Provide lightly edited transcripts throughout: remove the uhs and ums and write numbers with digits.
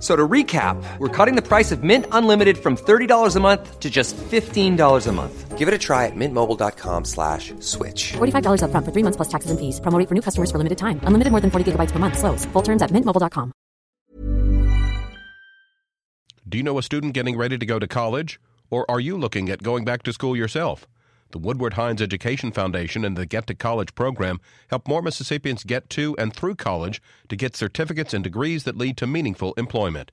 So to recap, we're cutting the price of Mint Unlimited from $30 a month to just $15 a month. Give it a try at mintmobile.com/switch. $45 up front for 3 months plus taxes and fees. Promo rate for new customers for limited time. Unlimited more than 40 gigabytes per month. Slows full terms at mintmobile.com. Do you know a student getting ready to go to college? Or are you looking at going back to school yourself? The Woodward Hines Education Foundation and the Get to College program help more Mississippians get to and through college to get certificates and degrees that lead to meaningful employment.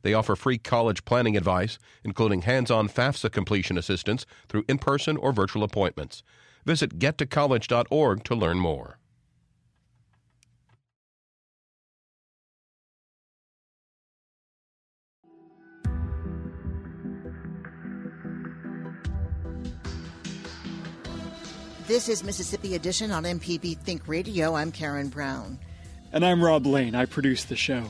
They offer free college planning advice, including hands-on FAFSA completion assistance through in-person or virtual appointments. Visit gettocollege.org to learn more. This is Mississippi Edition on MPB Think Radio. I'm Karen Brown. And I'm Rob Lane. I produce the show.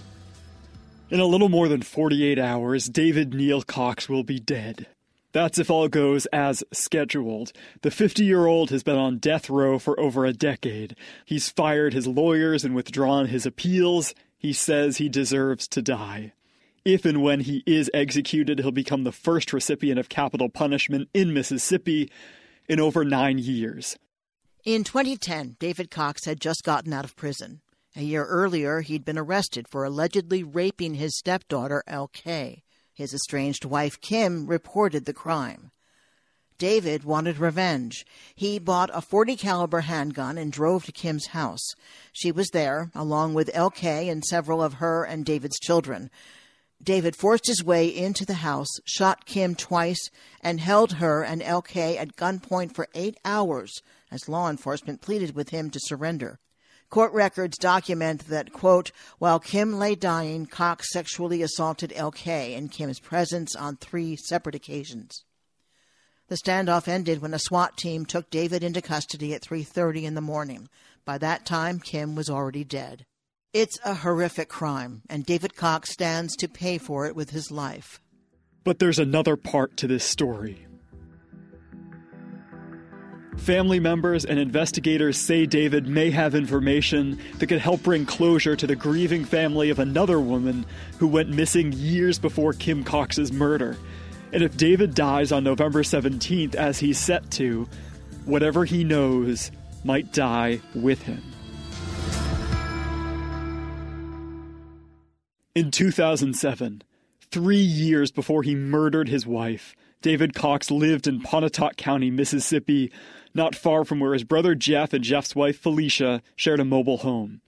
In a little more than 48 hours, David Neal Cox will be dead. That's if all goes as scheduled. The 50-year-old has been on death row for over a decade. He's fired his lawyers and withdrawn his appeals. He says he deserves to die. If and when he is executed, he'll become the first recipient of capital punishment in Mississippi in over 9 years. In 2010, David Cox had just gotten out of prison. A year earlier, he'd been arrested for allegedly raping his stepdaughter, L.K. His estranged wife, Kim, reported the crime. David wanted revenge. He bought a .40 caliber handgun and drove to Kim's house. She was there, along with L.K. and several of her and David's children. David forced his way into the house, shot Kim twice, and held her and L.K. at gunpoint for 8 hours as law enforcement pleaded with him to surrender. Court records document that, quote, while Kim lay dying, Cox sexually assaulted L.K. in Kim's presence on 3 separate occasions. The standoff ended when a SWAT team took David into custody at 3:30 in the morning. By that time, Kim was already dead. It's a horrific crime, and David Cox stands to pay for it with his life. But there's another part to this story. Family members and investigators say David may have information that could help bring closure to the grieving family of another woman who went missing years before Kim Cox's murder. And if David dies on November 17th, as he's set to, whatever he knows might die with him. In 2007, 3 years before he murdered his wife, David Cox lived in Pontotoc County, Mississippi, not far from where his brother Jeff and Jeff's wife Felicia shared a mobile home.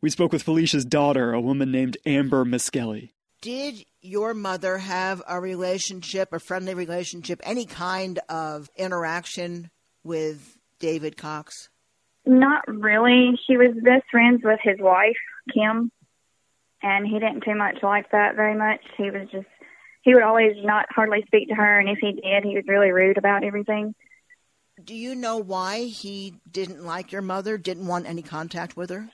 We spoke with Felicia's daughter, a woman named Amber Miskelly. Did your mother have a relationship, a friendly relationship, any kind of interaction with David Cox? Not really. She was best friends with his wife, Kim. And he didn't too much like that very much. He would always not hardly speak to her. And if he did, he was really rude about everything. Do you know why he didn't like your mother, didn't want any contact with her?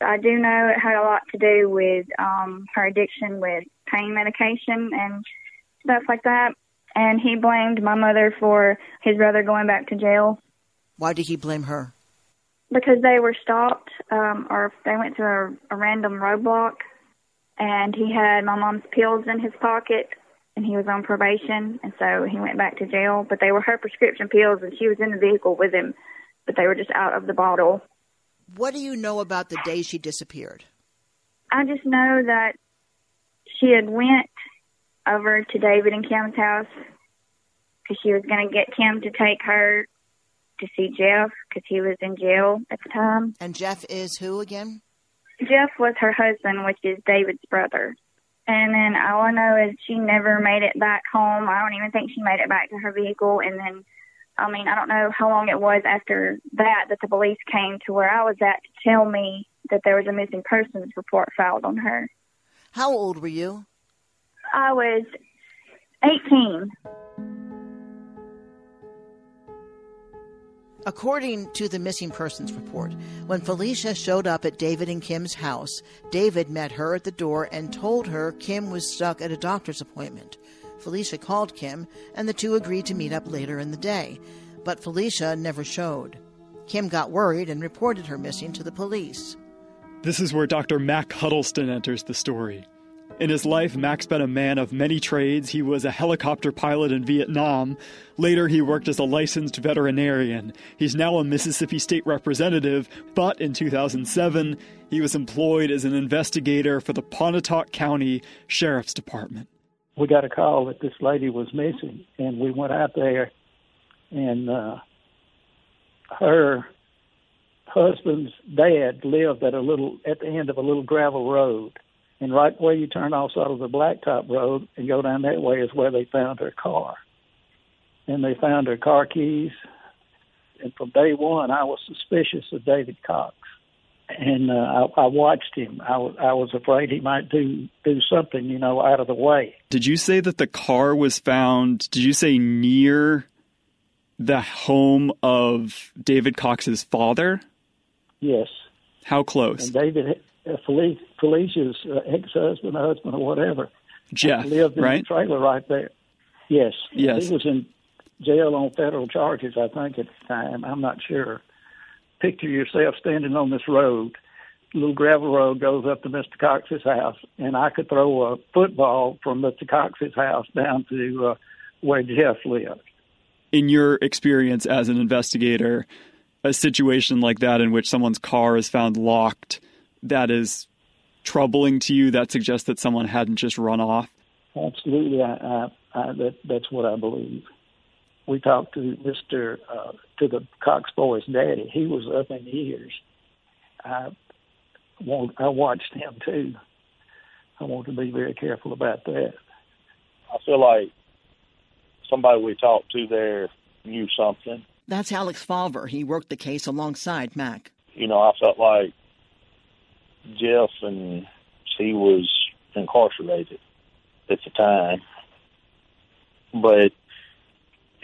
I do know it had a lot to do with her addiction with pain medication and stuff like that. And he blamed my mother for his brother going back to jail. Why did he blame her? Because they were stopped, or they went through a random roadblock, and he had my mom's pills in his pocket, and he was on probation, and so he went back to jail. But they were her prescription pills, and she was in the vehicle with him, but they were just out of the bottle. What do you know about the day she disappeared? I just know that she had went over to David and Kim's house because she was going to get Kim to take her to see Jeff, because he was in jail at the time. And Jeff is who again? Jeff was her husband, which is David's brother. And then all I know is she never made it back home. I don't even think she made it back to her vehicle. And then, I don't know how long it was after that the police came to where I was at to tell me that there was a missing persons report filed on her. How old were you? I was 18. According to the missing persons report, when Felicia showed up at David and Kim's house, David met her at the door and told her Kim was stuck at a doctor's appointment. Felicia called Kim, and the two agreed to meet up later in the day, but Felicia never showed. Kim got worried and reported her missing to the police. This is where Dr. Mac Huddleston enters the story. In his life, Mac's been a man of many trades. He was a helicopter pilot in Vietnam. Later, he worked as a licensed veterinarian. He's now a Mississippi state representative, but in 2007, he was employed as an investigator for the Pontotoc County Sheriff's Department. We got a call that this lady was missing, and we went out there, and her husband's dad lived at the end of a little gravel road. And right where you turn off sort of the blacktop road and go down that way is where they found her car. And they found her car keys. And from day one, I was suspicious of David Cox. And I watched him. I was afraid he might do something, out of the way. Did you say that the car was found, did you say near the home of David Cox's father? Yes. How close? And Felicia's ex-husband, husband, or whatever. Jeff, lived in the trailer right there. Yes. He was in jail on federal charges, I think, at the time. I'm not sure. Picture yourself standing on this road. Little gravel road goes up to Mr. Cox's house, and I could throw a football from Mr. Cox's house down to where Jeff lived. In your experience as an investigator, a situation like that in which someone's car is found locked, that is troubling to you? That suggests that someone hadn't just run off? Absolutely. That's what I believe. We talked to to the Cox boy's daddy. He was up in years. I watched him too. I want to be very careful about that. I feel like somebody we talked to there knew something. That's Alex Favre. He worked the case alongside Mac. I felt like Jeff, and he was incarcerated at the time. But,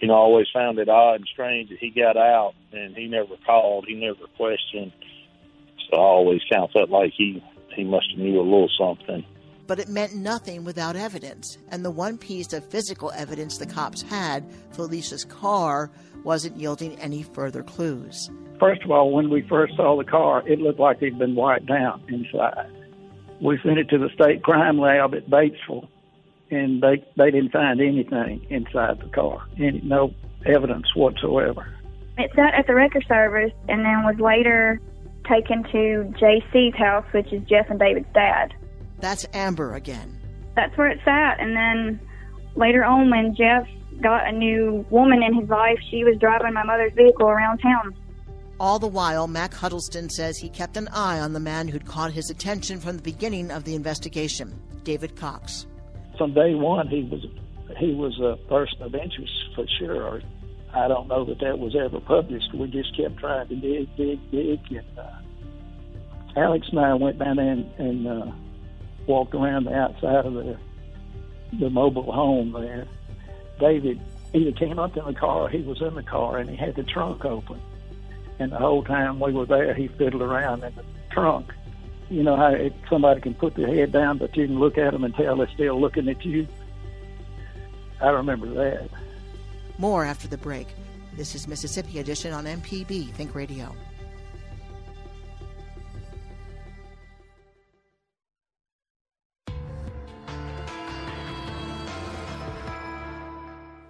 I always found it odd and strange that he got out and he never called, he never questioned. So I always kind of felt like he must have knew a little something. But it meant nothing without evidence. And the one piece of physical evidence the cops had, Felicia's car, wasn't yielding any further clues. First of all, when we first saw the car, it looked like he'd been wiped down inside. We sent it to the state crime lab at Batesville, and they didn't find anything inside the car, no evidence whatsoever. It sat at the record service and then was later taken to J.C.'s house, which is Jeff and David's dad. That's Amber again. That's where it sat, and then later on when Jeff got a new woman in his life, she was driving my mother's vehicle around town. All the while, Mac Huddleston says he kept an eye on the man who'd caught his attention from the beginning of the investigation, David Cox. From day one, he was a person of interest for sure. I don't know that was ever published. We just kept trying to dig. And Alex and I went down there and walked around the outside of the mobile home there. David either came up in the car, or he was in the car, and he had the trunk open. And the whole time we were there, he fiddled around in the trunk. You know how somebody can put their head down, but you can look at them and tell they're still looking at you? I remember that. More after the break. This is Mississippi Edition on MPB Think Radio.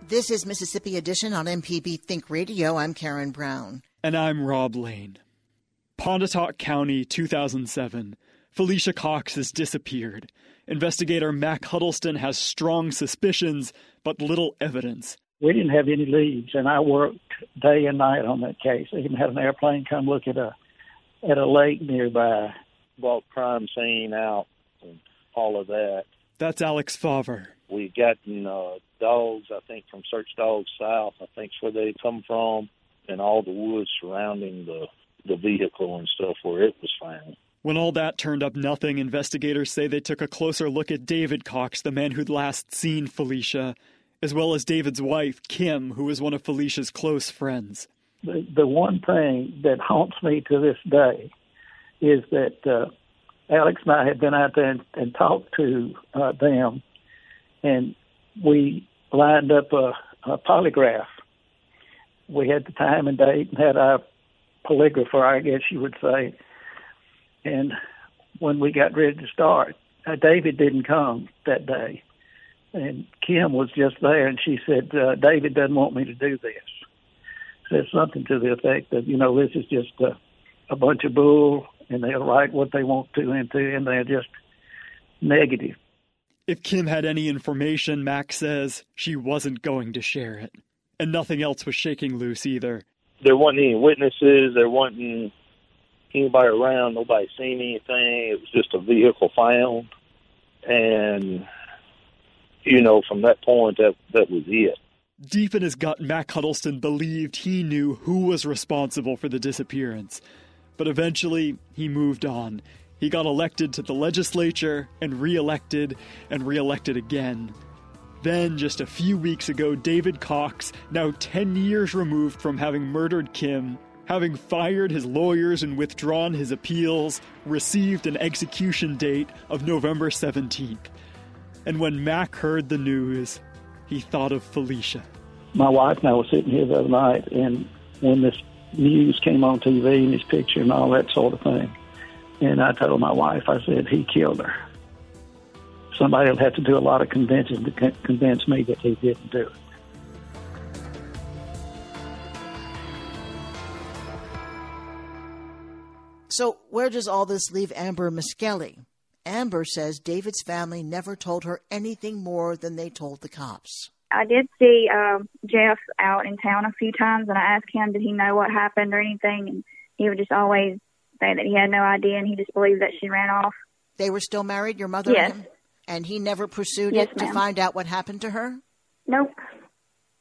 This is Mississippi Edition on MPB Think Radio. I'm Karen Brown. And I'm Rob Lane. Pontotoc County, 2007. Felicia Cox has disappeared. Investigator Mac Huddleston has strong suspicions, but little evidence. We didn't have any leads, and I worked day and night on that case. I even had an airplane come look at a lake nearby. Brought crime scene out and all of that. That's Alex Favre. We've gotten dogs, I think, from Search Dogs South, I think, where they come from, and all the woods surrounding the vehicle and stuff where it was found. When all that turned up nothing, investigators say they took a closer look at David Cox, the man who'd last seen Felicia, as well as David's wife, Kim, who was one of Felicia's close friends. the one thing that haunts me to this day is that Alex and I had been out there and talked to them, and we lined up a polygraph. We had the time and date and had our polygrapher, I guess you would say. And when we got ready to start, David didn't come that day. And Kim was just there, and she said, David doesn't want me to do this. Said something to the effect that, you know, this is just a bunch of bull, and they'll write what they want to into, and they're just negative. If Kim had any information, Mac says, she wasn't going to share it. And nothing else was shaking loose either. There wasn't any witnesses. There wasn't anybody around. Nobody seen anything. It was just a vehicle found. And, you know, from that point, that was it. Deep in his gut, Mac Huddleston believed he knew who was responsible for the disappearance. But eventually, he moved on. He got elected to the legislature and re-elected again. Then, just a few weeks ago, David Cox, now 10 years removed from having murdered Kim, having fired his lawyers and withdrawn his appeals, received an execution date of November 17th. And when Mac heard the news, he thought of Felicia. My wife and I were sitting here the other night, and when this news came on TV and his picture and all that sort of thing, and I told my wife, I said, he killed her. Somebody will have to do a lot of convincing to convince me that he didn't do it. So where does all this leave Amber Miskelly? Amber says David's family never told her anything more than they told the cops. I did see Jeff out in town a few times, and I asked him, did he know what happened or anything? And he would just always say that he had no idea, and he just believed that she ran off. They were still married, your mother yes. and him? And he never pursued yes, it ma'am. To find out what happened to her? Nope.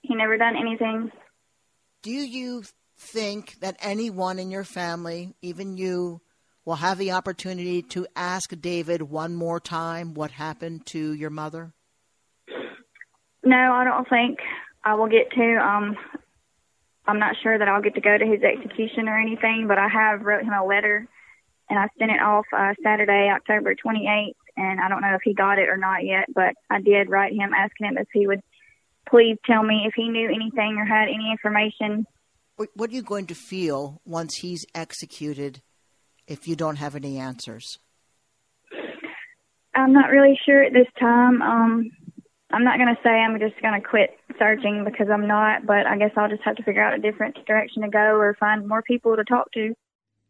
He never done anything. Do you think that anyone in your family, even you, will have the opportunity to ask David one more time what happened to your mother? No, I don't think I will get to. I'm not sure that I'll get to go to his execution or anything, but I have wrote him a letter, and I sent it off Saturday, October 28th, and I don't know if he got it or not yet, but I did write him asking him if he would please tell me if he knew anything or had any information. What are you going to feel once he's executed? If you don't have any answers? I'm not really sure at this time. I'm not going to say I'm just going to quit searching because I'm not, but I guess I'll just have to figure out a different direction to go or find more people to talk to.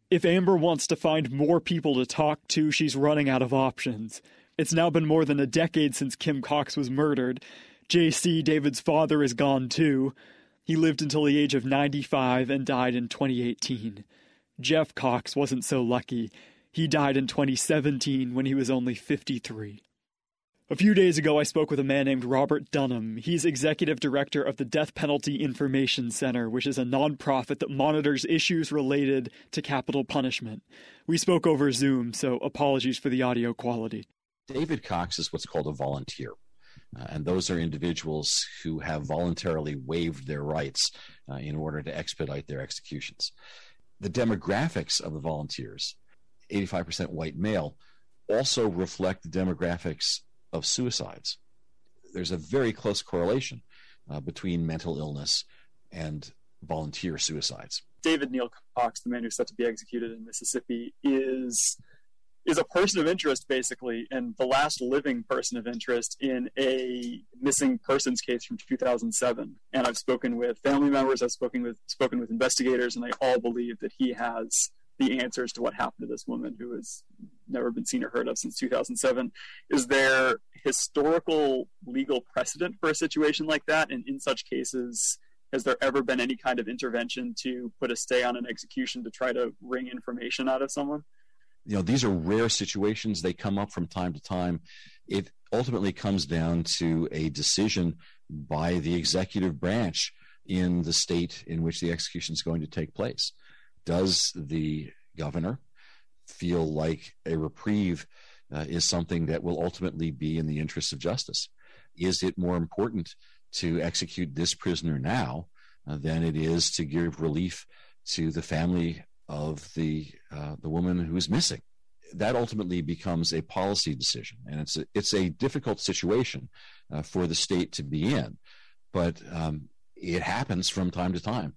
If Amber wants to find more people to talk to, she's running out of options. It's now been more than a decade since Kim Cox was murdered. J.C., David's father, is gone too. He lived until the age of 95 and died in 2018. Jeff Cox wasn't so lucky. He died in 2017 when he was only 53. A few days ago, I spoke with a man named Robert Dunham. He's executive director of the Death Penalty Information Center, which is a nonprofit that monitors issues related to capital punishment. We spoke over Zoom, so apologies for the audio quality. David Cox is what's called a volunteer. And those are individuals who have voluntarily waived their rights in order to expedite their executions. The demographics of the volunteers, 85% white male, also reflect the demographics of suicides. There's a very close correlation between mental illness and volunteer suicides. David Neal Cox, the man who's set to be executed in Mississippi, is a person of interest, basically, and the last living person of interest in a missing persons case from 2007. And I've spoken with family members, I've spoken with investigators, and they all believe that he has the answers to what happened to this woman who has never been seen or heard of since 2007. Is there historical legal precedent for a situation like that? And in such cases, has there ever been any kind of intervention to put a stay on an execution to try to wring information out of someone? You know, these are rare situations. They come up from time to time. It ultimately comes down to a decision by the executive branch in the state in which the execution is going to take place. Does the governor feel like a reprieve is something that will ultimately be in the interests of justice? Is it more important to execute this prisoner now than it is to give relief to the family of the woman who's missing. That ultimately becomes a policy decision, and it's a difficult situation for the state to be in, but it happens from time to time.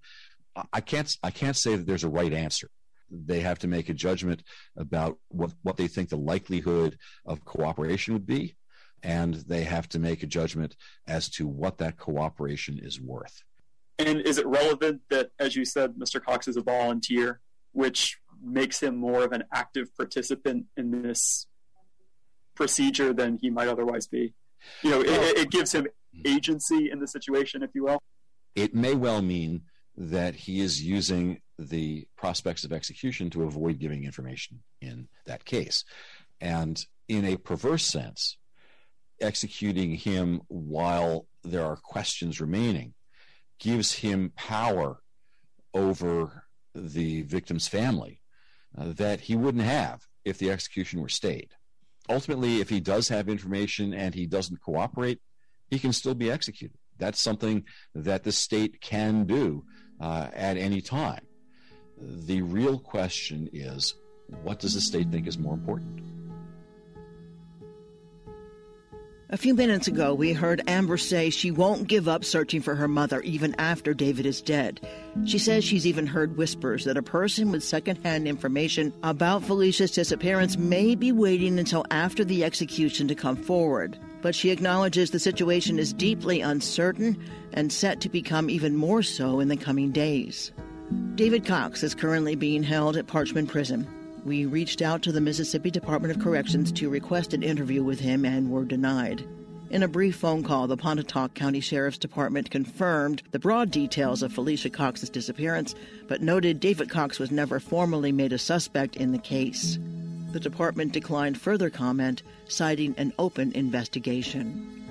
I can't say that there's a right answer. They have to make a judgment about what they think the likelihood of cooperation would be, and they have to make a judgment as to what that cooperation is worth. And is it relevant that, as you said, Mr. Cox is a volunteer, which makes him more of an active participant in this procedure than he might otherwise be? You know, it gives him agency in the situation, if you will. It may well mean that he is using the prospects of execution to avoid giving information in that case. And in a perverse sense, executing him while there are questions remaining gives him power over the victim's family that he wouldn't have if the execution were stayed. Ultimately, if he does have information and he doesn't cooperate, he can still be executed. That's something that the state can do at any time. The real question is, what does the state think is more important? A few minutes ago, we heard Amber say she won't give up searching for her mother even after David is dead. She says she's even heard whispers that a person with secondhand information about Felicia's disappearance may be waiting until after the execution to come forward. But she acknowledges the situation is deeply uncertain and set to become even more so in the coming days. David Cox is currently being held at Parchman Prison. We reached out to the Mississippi Department of Corrections to request an interview with him and were denied. In a brief phone call, the Pontotoc County Sheriff's Department confirmed the broad details of Felicia Cox's disappearance, but noted David Cox was never formally made a suspect in the case. The department declined further comment, citing an open investigation.